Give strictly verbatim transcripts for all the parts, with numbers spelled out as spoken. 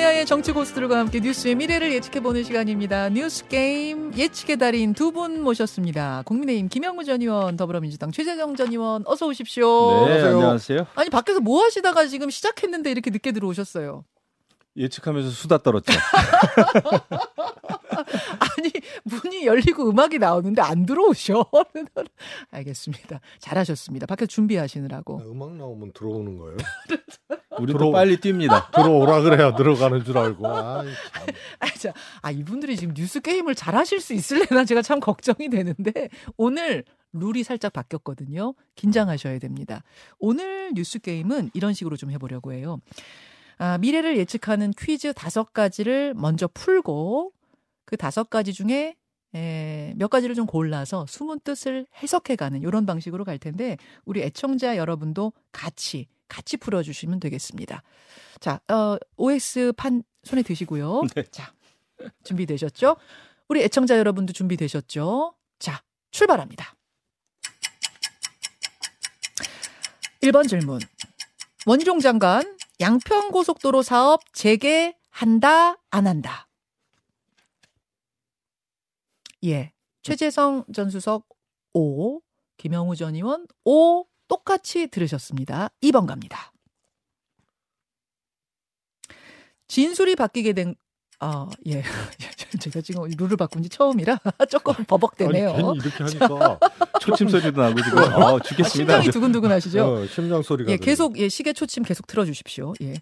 여야의 정치 고수들과 함께 뉴스의 미래를 예측해보는 시간입니다. 뉴스게임 예측의 달인 두 분 모셨습니다. 국민의힘 김영우 전 의원, 더불어민주당 최재성 전 의원, 어서 오십시오. 네, 안녕하세요. 안녕하세요. 아니, 밖에서 뭐 하시다가 지금 시작했는데 이렇게 늦게 들어오셨어요? 예측하면서 수다 떨었죠. 아니, 문이 열리고 음악이 나오는데 안 들어오셔. 알겠습니다. 잘하셨습니다. 밖에서 준비하시느라고. 음악 나오면 들어오는 거예요? 우리도 들어오... 빨리 뜁니다. 들어오라 그래야 들어가는 줄 알고. 아, 참. 아, 이분들이 지금 뉴스 게임을 잘하실 수 있을래나 제가 참 걱정이 되는데 오늘 룰이 살짝 바뀌었거든요. 긴장하셔야 됩니다. 오늘 뉴스 게임은 이런 식으로 좀 해보려고 해요. 아, 미래를 예측하는 퀴즈 다섯 가지를 먼저 풀고 그 다섯 가지 중에 에, 몇 가지를 좀 골라서 숨은 뜻을 해석해가는 이런 방식으로 갈 텐데 우리 애청자 여러분도 같이 같이 풀어주시면 되겠습니다. 자, 어, 오엑스 판 손에 드시고요. 네. 자, 준비되셨죠? 우리 애청자 여러분도 준비되셨죠? 자, 출발합니다. 일 번 질문. 원희룡 장관. 양평고속도로 사업 재개한다, 안 한다? 예. 최재성 전 수석 오, 김영우 전 의원 오, 똑같이 들으셨습니다. 이 번 갑니다. 진술이 바뀌게 된, 아, 예. 제가 지금 룰을 바꾼 지 처음이라 조금 버벅대네요. 아니, 괜히 이렇게 하니까 초침 소리도 나고 지금 아, 죽겠습니다. 아, 심장이 두근두근 하시죠? 어, 심장 소리가. 예, 계속 예, 시계 초침 계속 틀어주십시오. 예.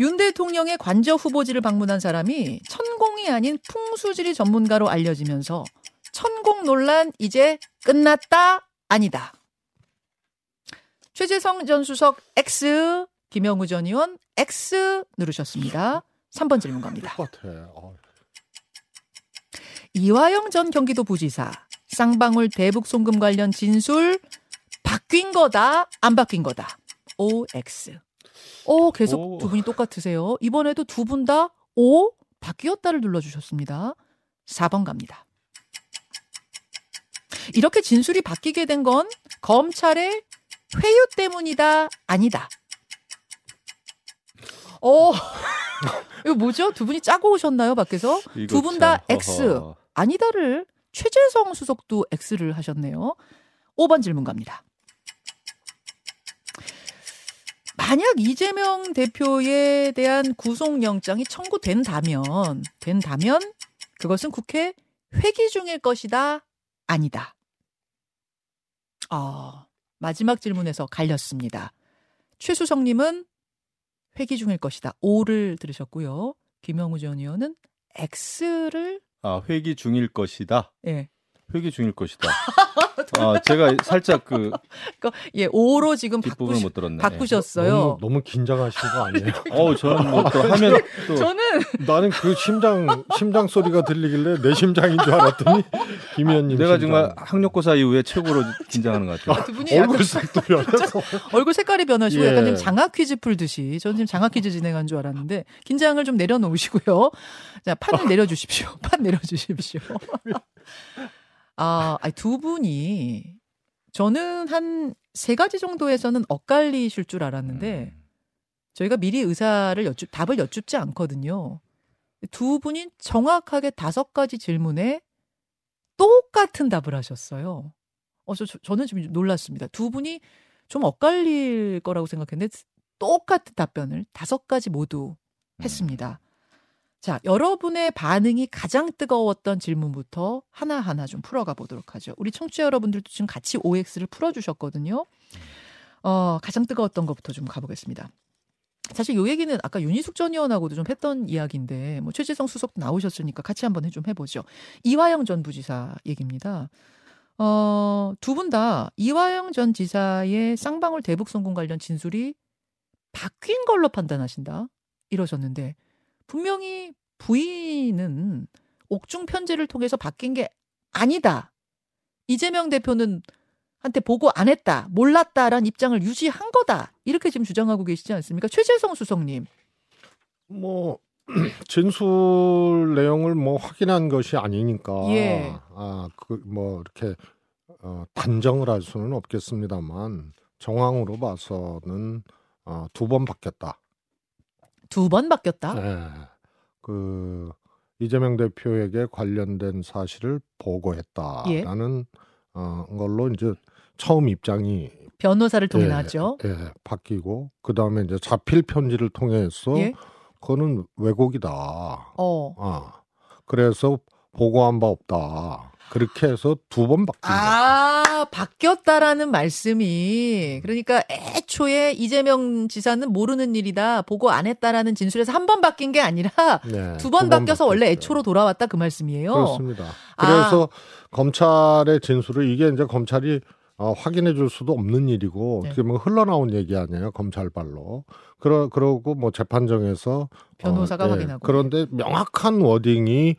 윤 대통령의 관저 후보지를 방문한 사람이 천공이 아닌 풍수지리 전문가로 알려지면서 천공 논란 이제 끝났다, 아니다? 최재성 전 수석 X, 김영우 전 의원 X 누르셨습니다. 삼 번 질문 갑니다. 똑같아. 아. 이화영 전 경기도 부지사 쌍방울 대북 송금 관련 진술 바뀐 거다, 안 바뀐 거다? 오엑스. 오, 계속 오. 두 분이 똑같으세요. 이번에도 두 분 다 오, 바뀌었다를 눌러주셨습니다. 사 번 갑니다. 이렇게 진술이 바뀌게 된 건 검찰의 회유 때문이다, 아니다? 오. 이거 뭐죠? 두 분이 짜고 오셨나요, 밖에서? 두 분 다 X. 아니다를 최재성 수석도 X를 하셨네요. 오 번 질문 갑니다. 만약 이재명 대표에 대한 구속영장이 청구된다면, 된다면 그것은 국회 회기 중일 것이다, 아니다? 아, 마지막 질문에서 갈렸습니다. 최수석님은 회기 중일 것이다, 오를 들으셨고요. 김영우 전 의원은 X를. 아, 회기 중일 것이다. 예. 회기 중일 것이다. 아, 제가 살짝 그. 예, 오로 지금 뒷부분을 바꾸시, 못 들었네. 바꾸셨어요. 너무, 너무 긴장하신 거 아니에요? 어우, 저는 뭐 또 하면 또. 저는. 나는 그 심장, 심장 소리가 들리길래 내 심장인 줄 알았더니 김 의원님. 아, 내가 심장. 정말 학력고사 이후에 최고로 긴장하는 것 같아요. 아, 두 분이 얼굴 색도 변해서. 얼굴 색깔이 변하시고 예. 약간 지금 장학 퀴즈 풀듯이. 저는 지금 장학 퀴즈 진행한 줄 알았는데 긴장을 좀 내려놓으시고요. 자, 판을 내려주십시오. 판 내려주십시오. 아, 아니, 두 분이 저는 한 세 가지 정도에서는 엇갈리실 줄 알았는데 음. 저희가 미리 의사를 여쭙, 답을 여쭙지 않거든요. 두 분이 정확하게 다섯 가지 질문에 똑같은 답을 하셨어요. 어, 저, 저, 저는 지금 놀랐습니다. 두 분이 좀 엇갈릴 거라고 생각했는데 똑같은 답변을 다섯 가지 모두 음. 했습니다. 자, 여러분의 반응이 가장 뜨거웠던 질문부터 하나하나 좀 풀어가 보도록 하죠. 우리 청취자 여러분들도 지금 같이 오엑스를 풀어주셨거든요. 어, 가장 뜨거웠던 것부터 좀 가보겠습니다. 사실 이 얘기는 아까 윤희숙 전 의원하고도 좀 했던 이야기인데 뭐 최재성 수석도 나오셨으니까 같이 한번 좀 해보죠. 이화영 전 부지사 얘기입니다. 어, 두 분 다 이화영 전 지사의 쌍방울 대북 송금 관련 진술이 바뀐 걸로 판단하신다 이러셨는데 분명히 부인은 옥중 편지를 통해서 바뀐 게 아니다, 이재명 대표는 한테 보고 안 했다, 몰랐다라는 입장을 유지한 거다, 이렇게 지금 주장하고 계시지 않습니까? 최재성 수석님. 뭐 진술 내용을 뭐 확인한 것이 아니니까 예. 아, 그 뭐 이렇게 어, 단정을 할 수는 없겠습니다만 정황으로 봐서는 어, 두 번 바뀌었다. 두 번 바뀌었다. 네. 그 이재명 대표에게 관련된 사실을 보고했다라는 예. 어, 걸로 이제 처음 입장이 변호사를 통해 예, 나왔죠. 예, 바뀌고 그 다음에 이제 자필 편지를 통해서 예? 그거는 왜곡이다. 어. 아, 그래서 보고한 바 없다. 그렇게 해서 두 번 바뀐 아, 거예요. 바뀌었다라는 말씀이 그러니까 애초에 이재명 지사는 모르는 일이다. 보고 안 했다라는 진술에서 한 번 바뀐 게 아니라 네, 두 번 바뀌어서 바뀌었죠. 원래 애초로 돌아왔다 그 말씀이에요. 그렇습니다. 그래서 아. 검찰의 진술을 이게 이제 검찰이 어, 확인해 줄 수도 없는 일이고 네. 어떻게 보면 흘러나온 얘기 아니에요. 검찰발로. 그러, 그러고 뭐 재판정에서 변호사가 어, 네. 확인하고 그런데 명확한 워딩이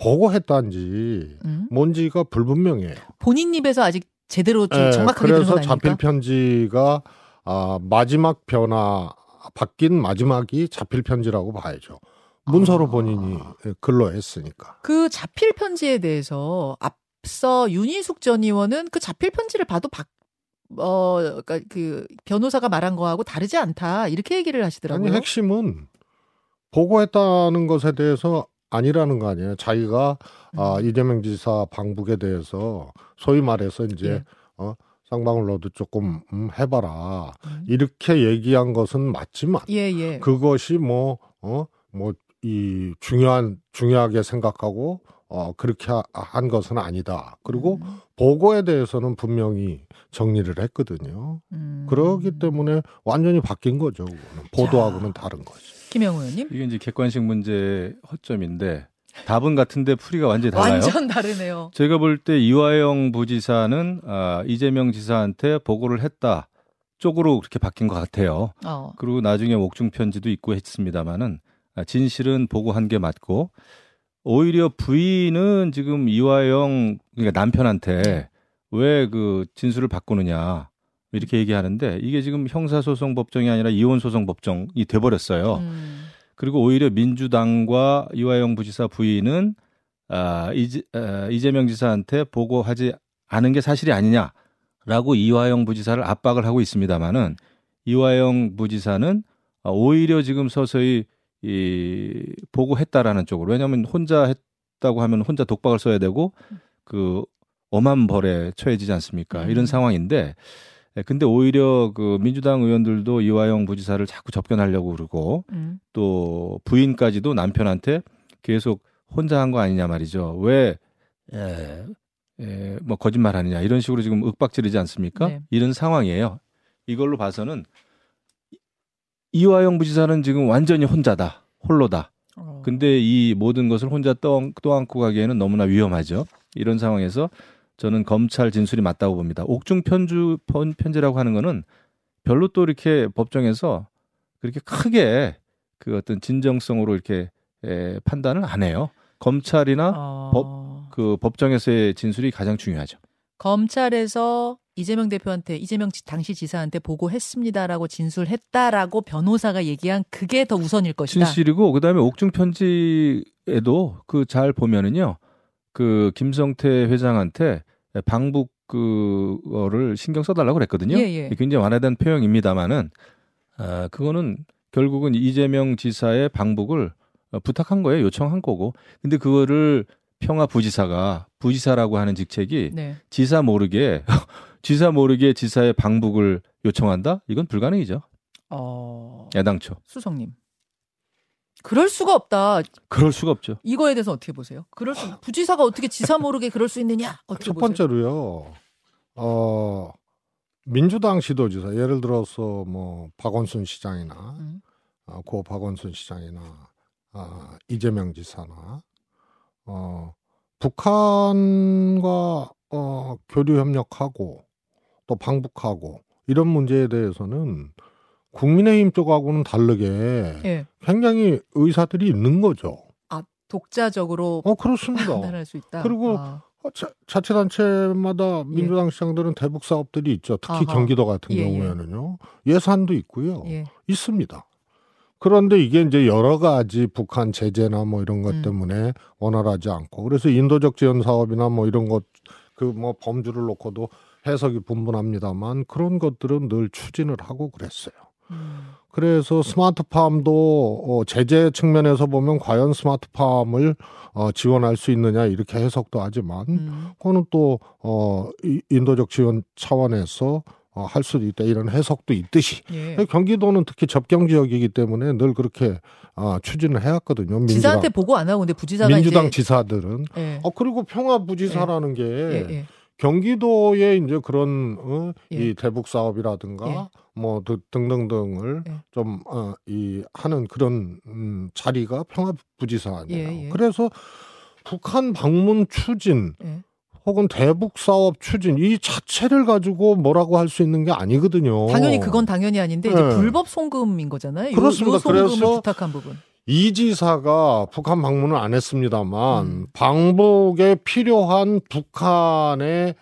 보고했단지 음? 뭔지가 불분명해요. 본인 입에서 아직 제대로 좀 네, 정확하게 들은 건 아닙니까? 그래서 자필 편지가 아, 마지막 변화, 바뀐 마지막이 자필 편지라고 봐야죠. 문서로 아. 본인이 글로 했으니까. 그 자필 편지에 대해서 앞서 윤희숙 전 의원은 그 자필 편지를 봐도 바, 어, 그러니까 그 변호사가 말한 거하고 다르지 않다 이렇게 얘기를 하시더라고요. 아니, 핵심은 보고했다는 것에 대해서 아니라는 거 아니에요. 자기가 음. 아, 이재명 지사 방북에 대해서 소위 말해서 이제 예. 어, 쌍방울 너도 조금 음, 해봐라 음. 이렇게 얘기한 것은 맞지만 예, 예. 그것이 뭐 어, 뭐 이 중요한 중요하게 생각하고 어, 그렇게 하, 한 것은 아니다. 그리고 음. 보고에 대해서는 분명히 정리를 했거든요. 음. 그렇기 때문에 완전히 바뀐 거죠. 그거는. 보도하고는 자. 다른 거죠. 김영우 의원님. 이게 이제 객관식 문제의 허점인데 답은 같은데 풀이가 완전히 달라요. 완전 다르네요. 제가 볼 때 이화영 부지사는 아, 이재명 지사한테 보고를 했다 쪽으로 그렇게 바뀐 것 같아요. 어. 그리고 나중에 옥중 편지도 있고 했습니다마는 아, 진실은 보고한 게 맞고 오히려 부인은 지금 이화영 그러니까 남편한테 왜 그 진술을 바꾸느냐. 이렇게 얘기하는데 이게 지금 형사소송 법정이 아니라 이혼소송 법정이 돼버렸어요. 음. 그리고 오히려 민주당과 이화영 부지사 부인은 아, 이재, 아, 이재명 지사한테 보고하지 않은 게 사실이 아니냐라고 이화영 부지사를 압박을 하고 있습니다마는 이화영 부지사는 오히려 지금 서서히 이, 보고했다라는 쪽으로 왜냐하면 혼자 했다고 하면 혼자 독박을 써야 되고 그 엄한 벌에 처해지지 않습니까? 음. 이런 상황인데 근데 오히려 그 민주당 의원들도 이화영 부지사를 자꾸 접견하려고 그러고 음. 또 부인까지도 남편한테 계속 혼자 한 거 아니냐 말이죠. 왜 예, 예, 뭐 거짓말하느냐 이런 식으로 지금 윽박지르지 않습니까? 네. 이런 상황이에요. 이걸로 봐서는 이화영 부지사는 지금 완전히 혼자다, 홀로다. 어. 근데 이 모든 것을 혼자 떠, 떠안고 가기에는 너무나 위험하죠. 이런 상황에서 저는 검찰 진술이 맞다고 봅니다. 옥중 편주, 편, 편지라고 하는 거는 별로 또 이렇게 법정에서 그렇게 크게 그 어떤 진정성으로 이렇게 에, 판단을 안 해요. 검찰이나 어... 법, 그 법정에서의 진술이 가장 중요하죠. 검찰에서 이재명 대표한테 이재명 당시 지사한테 보고했습니다라고 진술했다라고 변호사가 얘기한 그게 더 우선일 것이다. 진실이고 그다음에 옥중 편지에도 그 잘 보면은요. 그 김성태 회장한테 방북 그거를 신경 써달라고 그랬거든요. 예, 예. 굉장히 완화된 표현입니다만은 아, 그거는 결국은 이재명 지사의 방북을 부탁한 거예요. 요청한 거고. 근데 그거를 평화 부지사가 부지사라고 하는 직책이 네. 지사 모르게 지사 모르게 지사의 방북을 요청한다? 이건 불가능이죠. 어... 애당초. 수석님. 그럴 수가 없다. 그럴 수가 없죠. 이거에 대해서 어떻게 보세요? 그럴 수 부지사가 어떻게 지사 모르게 그럴 수 있느냐? 어떻게 첫 보세요? 번째로요. 어, 민주당 시도지사 예를 들어서 뭐 박원순 시장이나 음. 어, 고 박원순 시장이나 어, 이재명 지사나 어, 북한과 어, 교류 협력하고 또 방북하고 이런 문제에 대해서는. 국민의힘 쪽하고는 다르게 예. 굉장히 의사들이 있는 거죠. 아 독자적으로 어, 그렇습니다. 판단할 수 있다. 그리고 아. 자, 자치단체마다 민주당 예. 시장들은 대북 사업들이 있죠. 특히 아하. 경기도 같은 예, 경우에는요. 예. 예산도 있고요. 예. 있습니다. 그런데 이게 이제 여러 가지 북한 제재나 뭐 이런 것 음. 때문에 원활하지 않고 그래서 인도적 지원 사업이나 뭐 이런 것 그 뭐 범주를 놓고도 해석이 분분합니다만 그런 것들은 늘 추진을 하고 그랬어요. 그래서 스마트팜도 제재 측면에서 보면 과연 스마트팜을 지원할 수 있느냐 이렇게 해석도 하지만 음. 그거는 또 인도적 지원 차원에서 할 수도 있다 이런 해석도 있듯이 예. 경기도는 특히 접경 지역이기 때문에 늘 그렇게 아, 추진을 해왔거든요. 민주당. 지사한테 보고 안 하고 근데 부지사가 민주당 이제... 지사들은 예. 아, 그리고 평화부지사라는 예. 게 예. 예. 경기도의 이제 그런 어, 예. 이 대북 사업이라든가 예. 뭐 등등등을 예. 좀 어, 이 하는 그런 음, 자리가 평화부지사 아니에요. 예. 예. 그래서 북한 방문 추진. 예. 혹은 대북 사업 추진 이 자체를 가지고 뭐라고 할 수 있는 게 아니거든요. 당연히 그건 당연히 아닌데 네. 이제 불법 송금인 거잖아요. 그렇습니다. 요, 요 송금을 그래서 부탁한 부분. 이 지사가 북한 방문을 안 했습니다만 음. 방북에 필요한 북한의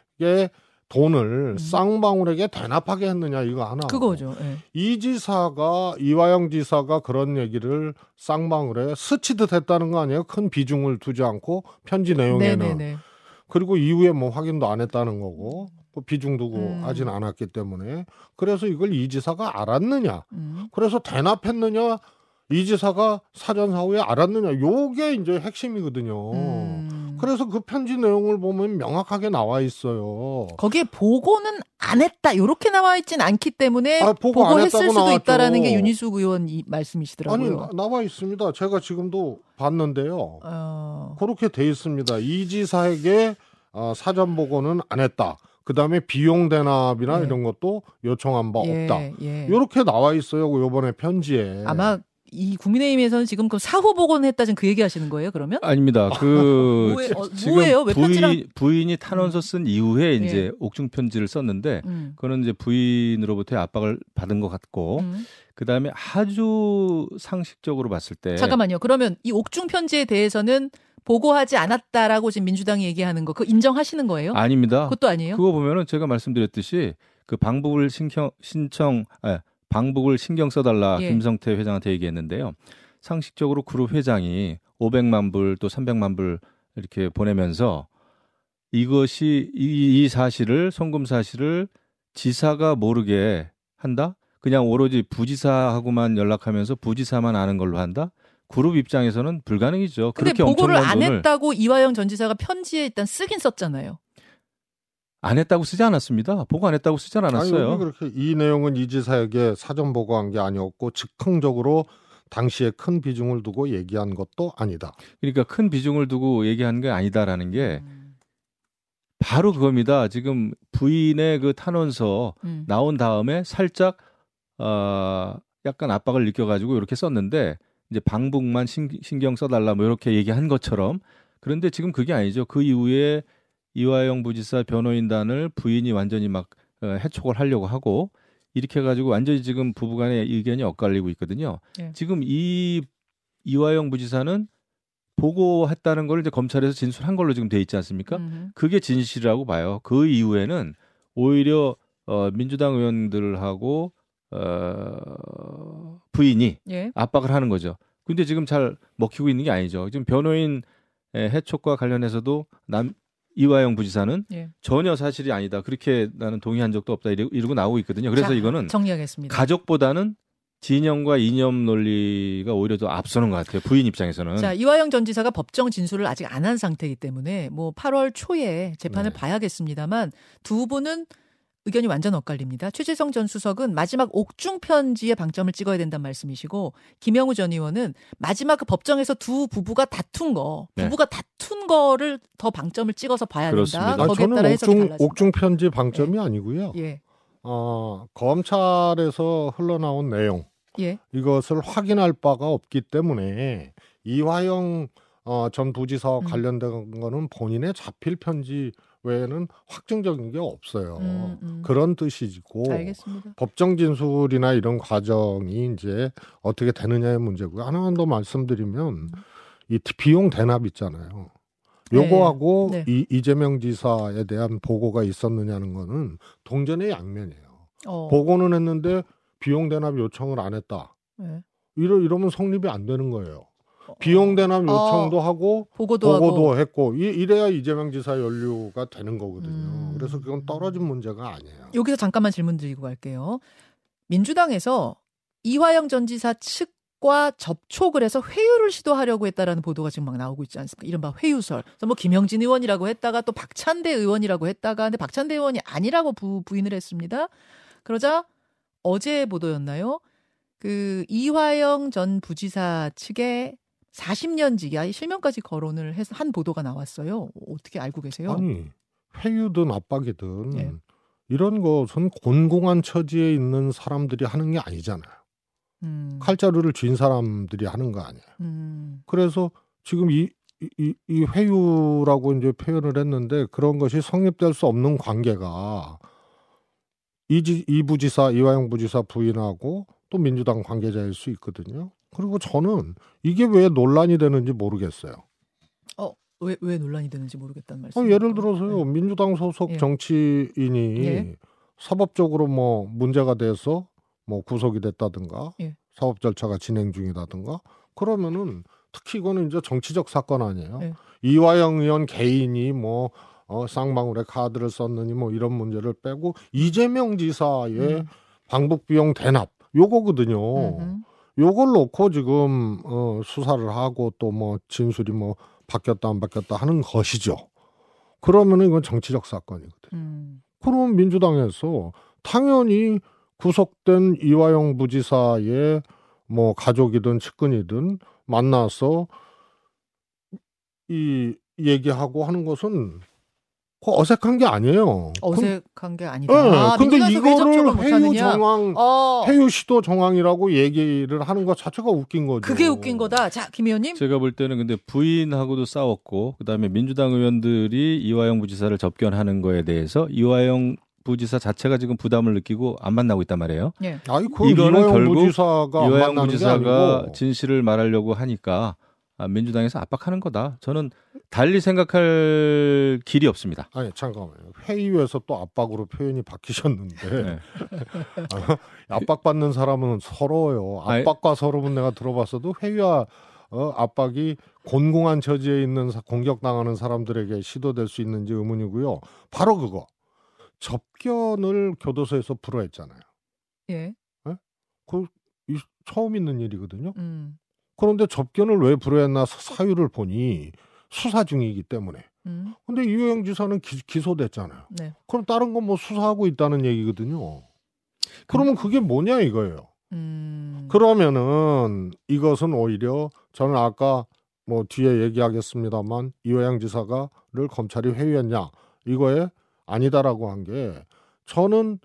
돈을 음. 쌍방울에게 대납하게 했느냐 이거 하나. 그거죠. 네. 이 지사가 이화영 지사가 그런 얘기를 쌍방울에 스치듯 했다는 거 아니에요? 큰 비중을 두지 않고 편지 내용에는. 네네네. 그리고 이후에 뭐 확인도 안 했다는 거고 비중 두고 음. 하진 않았기 때문에 그래서 이걸 이 지사가 알았느냐 음. 그래서 대납했느냐 이 지사가 사전사후에 알았느냐 요게 이제 핵심이거든요. 음. 그래서 그 편지 내용을 보면 명확하게 나와 있어요. 거기에 보고는 안 했다 요렇게 나와 있진 않기 때문에 아, 보고 보고했을 수도 나왔죠. 있다라는 게 윤희숙 의원 이 말씀이시더라고요. 아니 나와 있습니다. 제가 지금도 봤는데요. 어... 그렇게 돼 있습니다. 이 지사에게 어, 사전 보고는 안 했다. 그다음에 비용 대납이나 예. 이런 것도 요청한 바 예, 없다. 요렇게 예. 나와 있어요. 요번에 편지에. 아마 이 국민의힘에서는 지금 그 사후 보고는 했다 지금 그 얘기하시는 거예요? 그러면? 아닙니다. 그 뭐에, 어, 지금 뭐예요? 왜 부인, 편지랑... 부인이 탄원서 쓴 이후에 음. 이제 옥중 편지를 썼는데 음. 그거는 이제 부인으로부터의 압박을 받은 것 같고 음. 그 다음에 아주 상식적으로 봤을 때 잠깐만요. 그러면 이 옥중 편지에 대해서는 보고하지 않았다라고 지금 민주당이 얘기하는 거 그거 인정하시는 거예요? 아닙니다. 그것도 아니에요? 그거 보면은 제가 말씀드렸듯이 그 방북을 신청 신청 아, 방북을 신경 써달라 예. 김성태 회장한테 얘기했는데요. 상식적으로 그룹 회장이 오백만 불 또 삼백만 불 이렇게 보내면서 이것이 이, 이 사실을 송금 사실을 지사가 모르게 한다? 그냥 오로지 부지사하고만 연락하면서 부지사만 아는 걸로 한다? 그룹 입장에서는 불가능이죠. 그런데 보고를 안 돈을... 했다고 이화영 전 지사가 편지에 일단 쓰긴 썼잖아요. 안 했다고 쓰지 않았습니다. 보고 안 했다고 쓰지 않았어요. 아니, 그렇게 이 내용은 이 지사에게 사전 보고한 게 아니었고 즉흥적으로 당시에 큰 비중을 두고 얘기한 것도 아니다. 그러니까 큰 비중을 두고 얘기한 게 아니다라는 게 바로 그겁니다. 지금 부인의 그 탄원서 음. 나온 다음에 살짝 어, 약간 압박을 느껴가지고 이렇게 썼는데 이제 방북만 신, 신경 써달라 뭐 이렇게 얘기한 것처럼 그런데 지금 그게 아니죠. 그 이후에 이화영 부지사 변호인단을 부인이 완전히 막 해촉을 하려고 하고 이렇게 해가지고 완전히 지금 부부간의 의견이 엇갈리고 있거든요. 네. 지금 이 이화영 부지사는 보고했다는 걸 이제 검찰에서 진술한 걸로 지금 돼 있지 않습니까? 음흠. 그게 진실이라고 봐요. 그 이후에는 오히려 어, 민주당 의원들하고 어, 부인이 예. 압박을 하는 거죠. 근데 지금 잘 먹히고 있는 게 아니죠. 지금 변호인 해촉과 관련해서도 남 이화영 부지사는 예. 전혀 사실이 아니다. 그렇게 나는 동의한 적도 없다. 이러고 나오고 있거든요. 그래서 자, 이거는 정리하겠습니다. 가족보다는 진영과 이념 논리가 오히려 더 앞서는 것 같아요. 부인 입장에서는. 자, 이화영 전 지사가 법정 진술을 아직 안 한 상태이기 때문에 뭐 팔월 초에 재판을 네. 봐야겠습니다만 두 분은 의견이 완전 엇갈립니다. 최재성 전 수석은 마지막 옥중 편지에 방점을 찍어야 된다는 말씀이시고 김영우 전 의원은 마지막 그 법정에서 두 부부가 다툰 거, 부부가 네. 다툰 거를 더 방점을 찍어서 봐야 그렇습니다. 된다. 거기에 따라 해석이 달라집니다. 저는 옥중 편지 방점이 예. 아니고요. 예. 어, 검찰에서 흘러나온 내용 예. 이것을 확인할 바가 없기 때문에 이화영 어, 전 부지사와 음. 관련된 거는 본인의 자필 편지 외에는 확정적인 게 없어요. 음, 음. 그런 뜻이고 법정 진술이나 이런 과정이 이제 어떻게 되느냐의 문제고요. 하나만 더 말씀드리면 음. 이 비용 대납 있잖아요. 요거하고 네. 네. 이, 이재명 지사에 대한 보고가 있었느냐는 거는 동전의 양면이에요. 어. 보고는 했는데 비용 대납 요청을 안 했다. 네. 이러, 이러면 성립이 안 되는 거예요. 비용 대납 요청도 어, 하고 보고도, 보고도 하고. 했고 이, 이래야 이재명 지사 연루가 되는 거거든요. 음. 그래서 그건 떨어진 문제가 아니에요. 여기서 잠깐만 질문 드리고 갈게요. 민주당에서 이화영 전 지사 측과 접촉을 해서 회유를 시도하려고 했다라는 보도가 지금 막 나오고 있지 않습니까? 이른바 회유설. 그래서 뭐 김영진 의원이라고 했다가 또 박찬대 의원이라고 했다가, 근데 박찬대 의원이 아니라고 부, 부인을 했습니다. 그러자 어제 보도였나요? 그 이화영 전 부지사 측에 사십 년 지기 실명까지 거론을 해서 한 보도가 나왔어요. 어떻게 알고 계세요? 아니, 회유든 압박이든 네. 이런 것은 곤궁한 처지에 있는 사람들이 하는 게 아니잖아요. 음. 칼자루를 쥔 사람들이 하는 거 아니에요. 음. 그래서 지금 이, 이, 이 회유라고 이제 표현을 했는데, 그런 것이 성립될 수 없는 관계가 이, 이 부지사, 이화영 부지사 부인하고 또 민주당 관계자일 수 있거든요. 그리고 저는 이게 왜 논란이 되는지 모르겠어요. 어, 왜, 왜 논란이 되는지 모르겠다는 말씀. 어, 예를 들어서요, 네. 민주당 소속 예. 정치인이 예. 사법적으로 뭐 문제가 돼서 뭐 구속이 됐다든가, 예. 사법 절차가 진행 중이다든가, 그러면은 특히 이거는 이제 정치적 사건 아니에요. 예. 이화영 의원 개인이 뭐 어, 쌍방울에 카드를 썼느니 뭐 이런 문제를 빼고 이재명 지사의 음. 방북 비용 대납 요거거든요. 음흠. 요걸 놓고 지금 어, 수사를 하고 또 뭐 진술이 뭐 바뀌었다 안 바뀌었다 하는 것이죠. 그러면은 이건 정치적 사건이거든요. 음. 그럼 민주당에서 당연히 구속된 이화영 부지사의 뭐 가족이든 측근이든 만나서 이 얘기하고 하는 것은 어색한 게 아니에요. 어색한 게 아니다. 그런데 네. 아, 이거를 회유 정황, 어. 회유 시도 정황이라고 얘기를 하는 것 자체가 웃긴 거죠. 그게 웃긴 거다. 자, 김 의원님. 제가 볼 때는 근데 부인하고도 싸웠고, 그다음에 민주당 의원들이 이화영 부지사를 접견하는 거에 대해서 이화영 부지사 자체가 지금 부담을 느끼고 안 만나고 있단 말이에요. 예. 아니, 이거는 이화영 결국 부지사가 이화영 부지사가 진실을 말하려고 하니까. 아, 민주당에서 압박하는 거다. 저는 달리 생각할 길이 없습니다. 아니, 잠깐만요. 회의에서 또 압박으로 표현이 바뀌셨는데 네. 압박받는 사람은 서러워요. 압박과 서러움은 내가 들어봤어도 회의와 어, 압박이 곤궁한 처지에 있는 사, 공격당하는 사람들에게 시도될 수 있는지 의문이고요. 바로 그거. 접견을 교도소에서 불허했잖아요. 예. 네? 그 이, 처음 있는 일이거든요. 음. 그런데 접견을 왜 불허했나 사유를 보니 수사 중이기 때문에. 음. 근데 이화영 지사는 기, 기소됐잖아요. 네. 그럼 다른 건 뭐 수사하고 있다는 얘기거든요. 그러면 음. 그게 뭐냐 이거예요. 음. 그러면은 이것은 오히려 저는 아까 뭐 뒤에 얘기하겠습니다만 이화영 지사가를 검찰이 회유했냐 이거에 아니다라고 한 게, 저는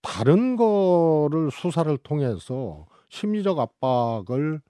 다른 거를 수사를 통해서 심리적 압박을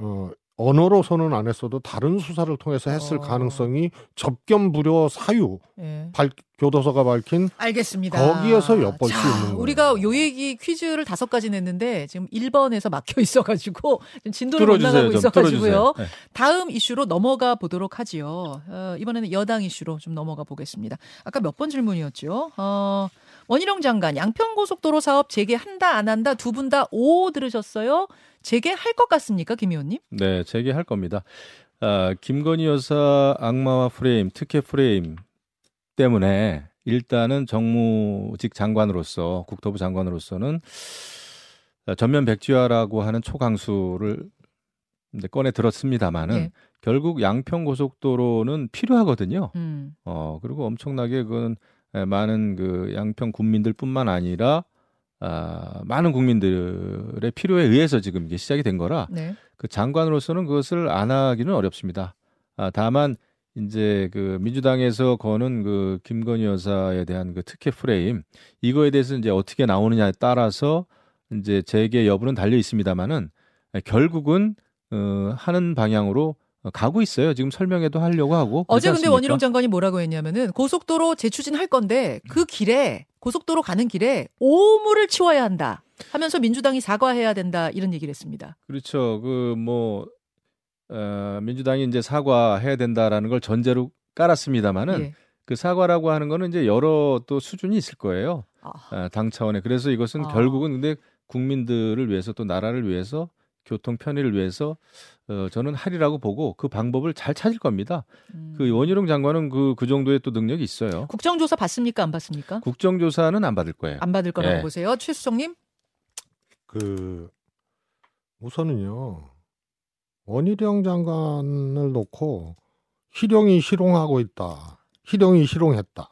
어, 언어로서는 안 했어도 다른 수사를 통해서 했을 어... 가능성이 접견 불허 사유 예. 발, 교도소가 밝힌 알겠습니다. 거기에서 엿볼 자, 수 있는 거예요. 우리가 요 얘기 퀴즈를 다섯 가지 냈는데 지금 일 번에서 막혀 있어가지고 지금 진도를 못 나가고 있어가지고요. 네. 다음 이슈로 넘어가 보도록 하지요. 어, 이번에는 여당 이슈로 좀 넘어가 보겠습니다. 아까 몇 번 질문이었죠? 어, 원희룡 장관 양평고속도로 사업 재개한다 안 한다 두 분 다 오 들으셨어요? 재개할 것 같습니까, 김 의원님? 네, 재개할 겁니다. 아, 김건희 여사 악마와 프레임, 특혜 프레임 때문에 일단은 정무직 장관으로서, 국토부 장관으로서는 전면 백지화라고 하는 초강수를 꺼내 들었습니다마는 네. 결국 양평고속도로는 필요하거든요. 음. 어, 그리고 엄청나게 그건 많은 그 양평 국민들뿐만 아니라 아, 많은 국민들의 필요에 의해서 지금 이게 시작이 된 거라 네. 그 장관으로서는 그것을 안 하기는 어렵습니다. 아, 다만 이제 그 민주당에서 거는 그 김건희 여사에 대한 그 특혜 프레임 이거에 대해서 이제 어떻게 나오느냐에 따라서 이제 재개 여부는 달려 있습니다만은 결국은 어, 하는 방향으로 가고 있어요. 지금 설명회도 하려고 하고. 어제 근데 원희룡 장관이 뭐라고 했냐면은 고속도로 재추진할 건데 그 길에 고속도로 가는 길에 오물을 치워야 한다 하면서 민주당이 사과해야 된다 이런 얘기를 했습니다. 그렇죠. 그 뭐 어, 민주당이 이제 사과해야 된다라는 걸 전제로 깔았습니다만은 예. 그 사과라고 하는 거는 이제 여러 또 수준이 있을 거예요. 아. 어, 당 차원에. 그래서 이것은 아. 결국은 근데 국민들을 위해서 또 나라를 위해서 교통 편의를 위해서 어, 저는 하리라고 보고 그 방법을 잘 찾을 겁니다. 음. 그 원희룡 장관은 그, 그 정도의 또 능력이 있어요. 국정조사 받습니까? 안 받습니까? 국정조사는 안 받을 거예요. 안 받을 거라고 예. 보세요. 최수정님? 그 우선은요. 원희룡 장관을 놓고 희룡이 희롱하고 있다. 희룡이 희롱했다.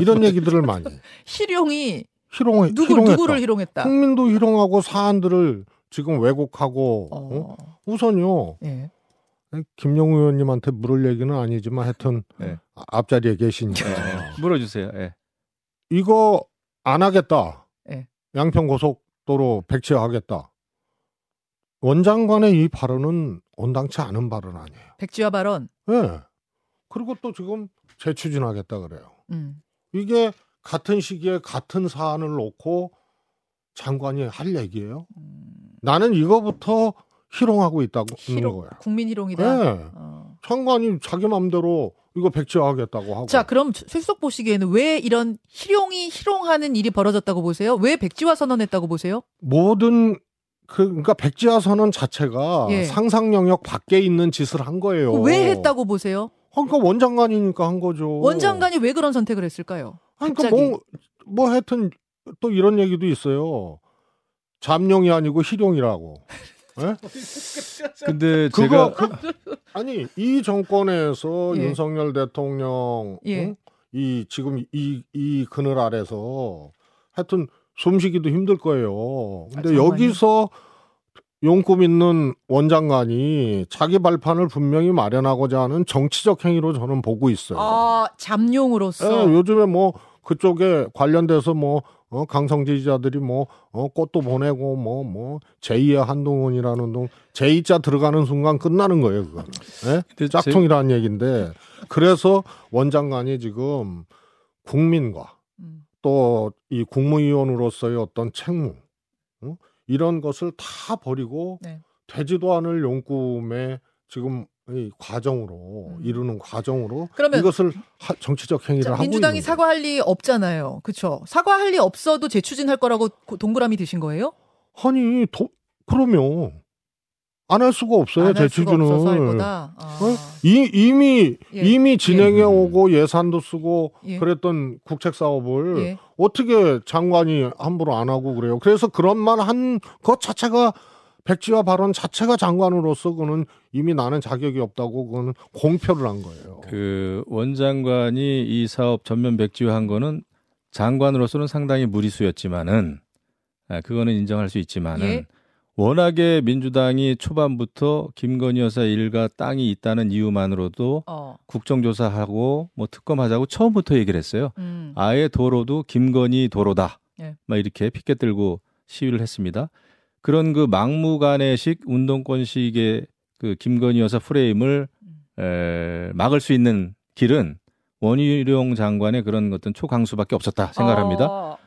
이런 얘기들을 많이. 희룡이 희롱, 누구, 희롱했다. 누구를 희롱했다. 국민도 희롱하고 사안들을 지금 왜곡하고. 어. 어? 우선요. 예. 김영우 의원님한테 물을 얘기는 아니지만 하여튼 예. 앞자리에 계시니까. 물어주세요. 예. 이거 안 하겠다. 예. 양평고속도로 백지화하겠다. 원장관의 이 발언은 온당치 않은 발언 아니에요. 백지화 발언. 예. 그리고 또 지금 재추진하겠다 그래요. 음. 이게 같은 시기에 같은 사안을 놓고 장관이 할 얘기예요. 음. 나는 이거부터 희롱하고 있다고 희롱, 거예요. 국민 희롱이다. 네. 어. 장관이 자기 마음대로 이거 백지화하겠다고 하고. 자, 그럼 수석 보시기에는 왜 이런 희롱이 희롱하는 일이 벌어졌다고 보세요? 왜 백지화 선언했다고 보세요? 모든 그, 그러니까 백지화 선언 자체가 예. 상상 영역 밖에 있는 짓을 한 거예요. 왜 했다고 보세요? 그러니까 원장관이니까 한 거죠. 원장관이 왜 그런 선택을 했을까요? 그러니까 뭐, 뭐 하여튼 또 이런 얘기도 있어요. 잠룡이 아니고 희룡이라고. 네? 근데 그거, 제가 그, 아니 이 정권에서 예. 윤석열 대통령 예. 응? 이 지금 이, 이 그늘 아래서 하여튼 숨쉬기도 힘들 거예요. 근데 아, 여기서 용꿈 있는 원장관이 자기 발판을 분명히 마련하고자 하는 정치적 행위로 저는 보고 있어요. 아, 잠룡으로서. 네, 요즘에 뭐 그쪽에 관련돼서 뭐 어, 강성 지지자들이 뭐 어, 꽃도 보내고 뭐 뭐 제이의 한동훈이라는 동 제이자 들어가는 순간 끝나는 거예요. 그건 네? 짝퉁이라는 얘기인데 그래서 원장관이 지금 국민과 또 이 국무위원으로서의 어떤 책무 응? 이런 것을 다 버리고 네. 되지도 않을 용꿈의 지금 이 과정으로 음. 이루는 과정으로 이것을 하, 정치적 행위를 자, 하고 민주당이 있는 사과할 리 없잖아요. 그렇죠? 사과할 리 없어도 재추진할 거라고 동그라미 드신 거예요? 아니, 도, 그러면 안 할 수가 없어요. 안 할 재추진을. 수가 없어서 할 거다. 아. 어? 이, 이미 예. 이미 진행해 예. 오고 예산도 쓰고 예. 그랬던 국책 사업을 예. 어떻게 장관이 함부로 안 하고 그래요. 그래서 그런 말 한 것 자체가 백지화 발언 자체가 장관으로서 그는 이미 나는 자격이 없다고 그는 공표를 한 거예요. 그 원장관이 이 사업 전면 백지화한 거는 장관으로서는 상당히 무리수였지만은 그거는 인정할 수 있지만은 예. 워낙에 민주당이 초반부터 김건희 여사 일가 땅이 있다는 이유만으로도 어. 국정조사하고 뭐 특검하자고 처음부터 얘기를 했어요. 음. 아예 도로도 김건희 도로다. 예. 막 이렇게 피켓 들고 시위를 했습니다. 그런 그 막무가내식 운동권식의 그 김건희 여사 프레임을 음. 에, 막을 수 있는 길은 원희룡 장관의 그런 어떤 초강수밖에 없었다 생각합니다. 어.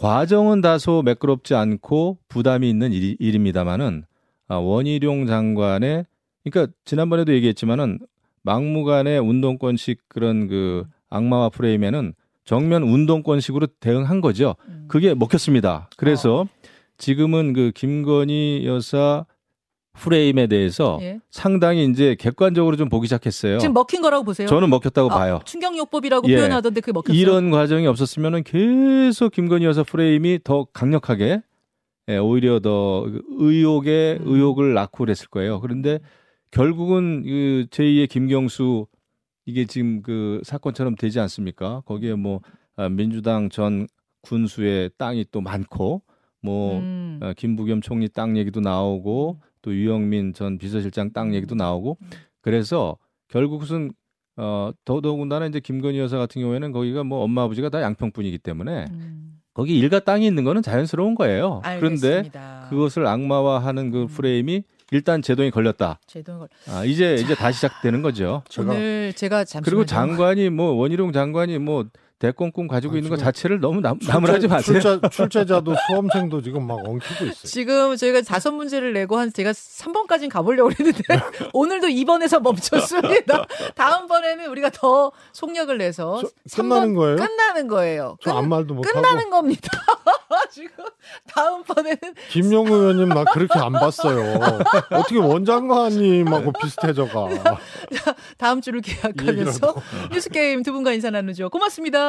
과정은 다소 매끄럽지 않고 부담이 있는 일, 일입니다만은 아, 원희룡 장관의 그러니까 지난번에도 얘기했지만은 막무가내 운동권식 그런 그 악마와 프레임에는 정면 운동권식으로 대응한 거죠. 음. 그게 먹혔습니다. 그래서 어. 지금은 그 김건희 여사 프레임에 대해서 예. 상당히 이제 객관적으로 좀 보기 시작했어요. 지금 먹힌 거라고 보세요? 저는 먹혔다고 아, 봐요. 충격요법이라고 예. 표현하던데 그게 먹혔어요? 이런 과정이 없었으면 계속 김건희 여사 프레임이 더 강력하게 예, 오히려 더 의혹에 음. 의혹을 낳고 그랬을 거예요. 그런데 결국은 그 제이의 김경수 이게 지금 그 사건처럼 되지 않습니까? 거기에 뭐 민주당 전 군수의 땅이 또 많고 뭐 음. 김부겸 총리 땅 얘기도 나오고 또 유영민 전 비서실장 땅 얘기도 나오고 음. 그래서 결국은 어, 더더군다나 이제 김건희 여사 같은 경우에는 거기가 뭐 엄마 아버지가 다 양평뿐이기 때문에 음. 거기 일가 땅이 있는 거는 자연스러운 거예요. 알겠습니다. 그런데 그것을 악마화하는 그 프레임이 일단 제동이 걸렸다. 제동이 걸. 아 이제 자. 이제 다시 시작되는 거죠. 제가. 오늘 제가 잠시만요. 그리고 장관이 뭐 원희룡 장관이 뭐 대권 꿈 가지고 아, 있는 것 자체를 너무 남, 출제, 나무라지 마세요. 출제, 출제자도 수험생도 지금 막 엉키고 있어요. 지금 저희가 다섯 문제를 내고 한 제가 삼 번까지는 가보려고 했는데 오늘도 이 번에서 멈췄습니다. 다음번에는 우리가 더 속력을 내서 저, 끝나는 거예요? 끝나는 거예요. 저 아무 말도 못하고. 끝나는 겁니다. 지금 다음번에는. 김영우 의원님 막 그렇게 안 봤어요. 어떻게 원장관님하고 비슷해져가. 자, 다음 주를 계약하면서 뉴스게임 두 분과 인사 나누죠. 고맙습니다.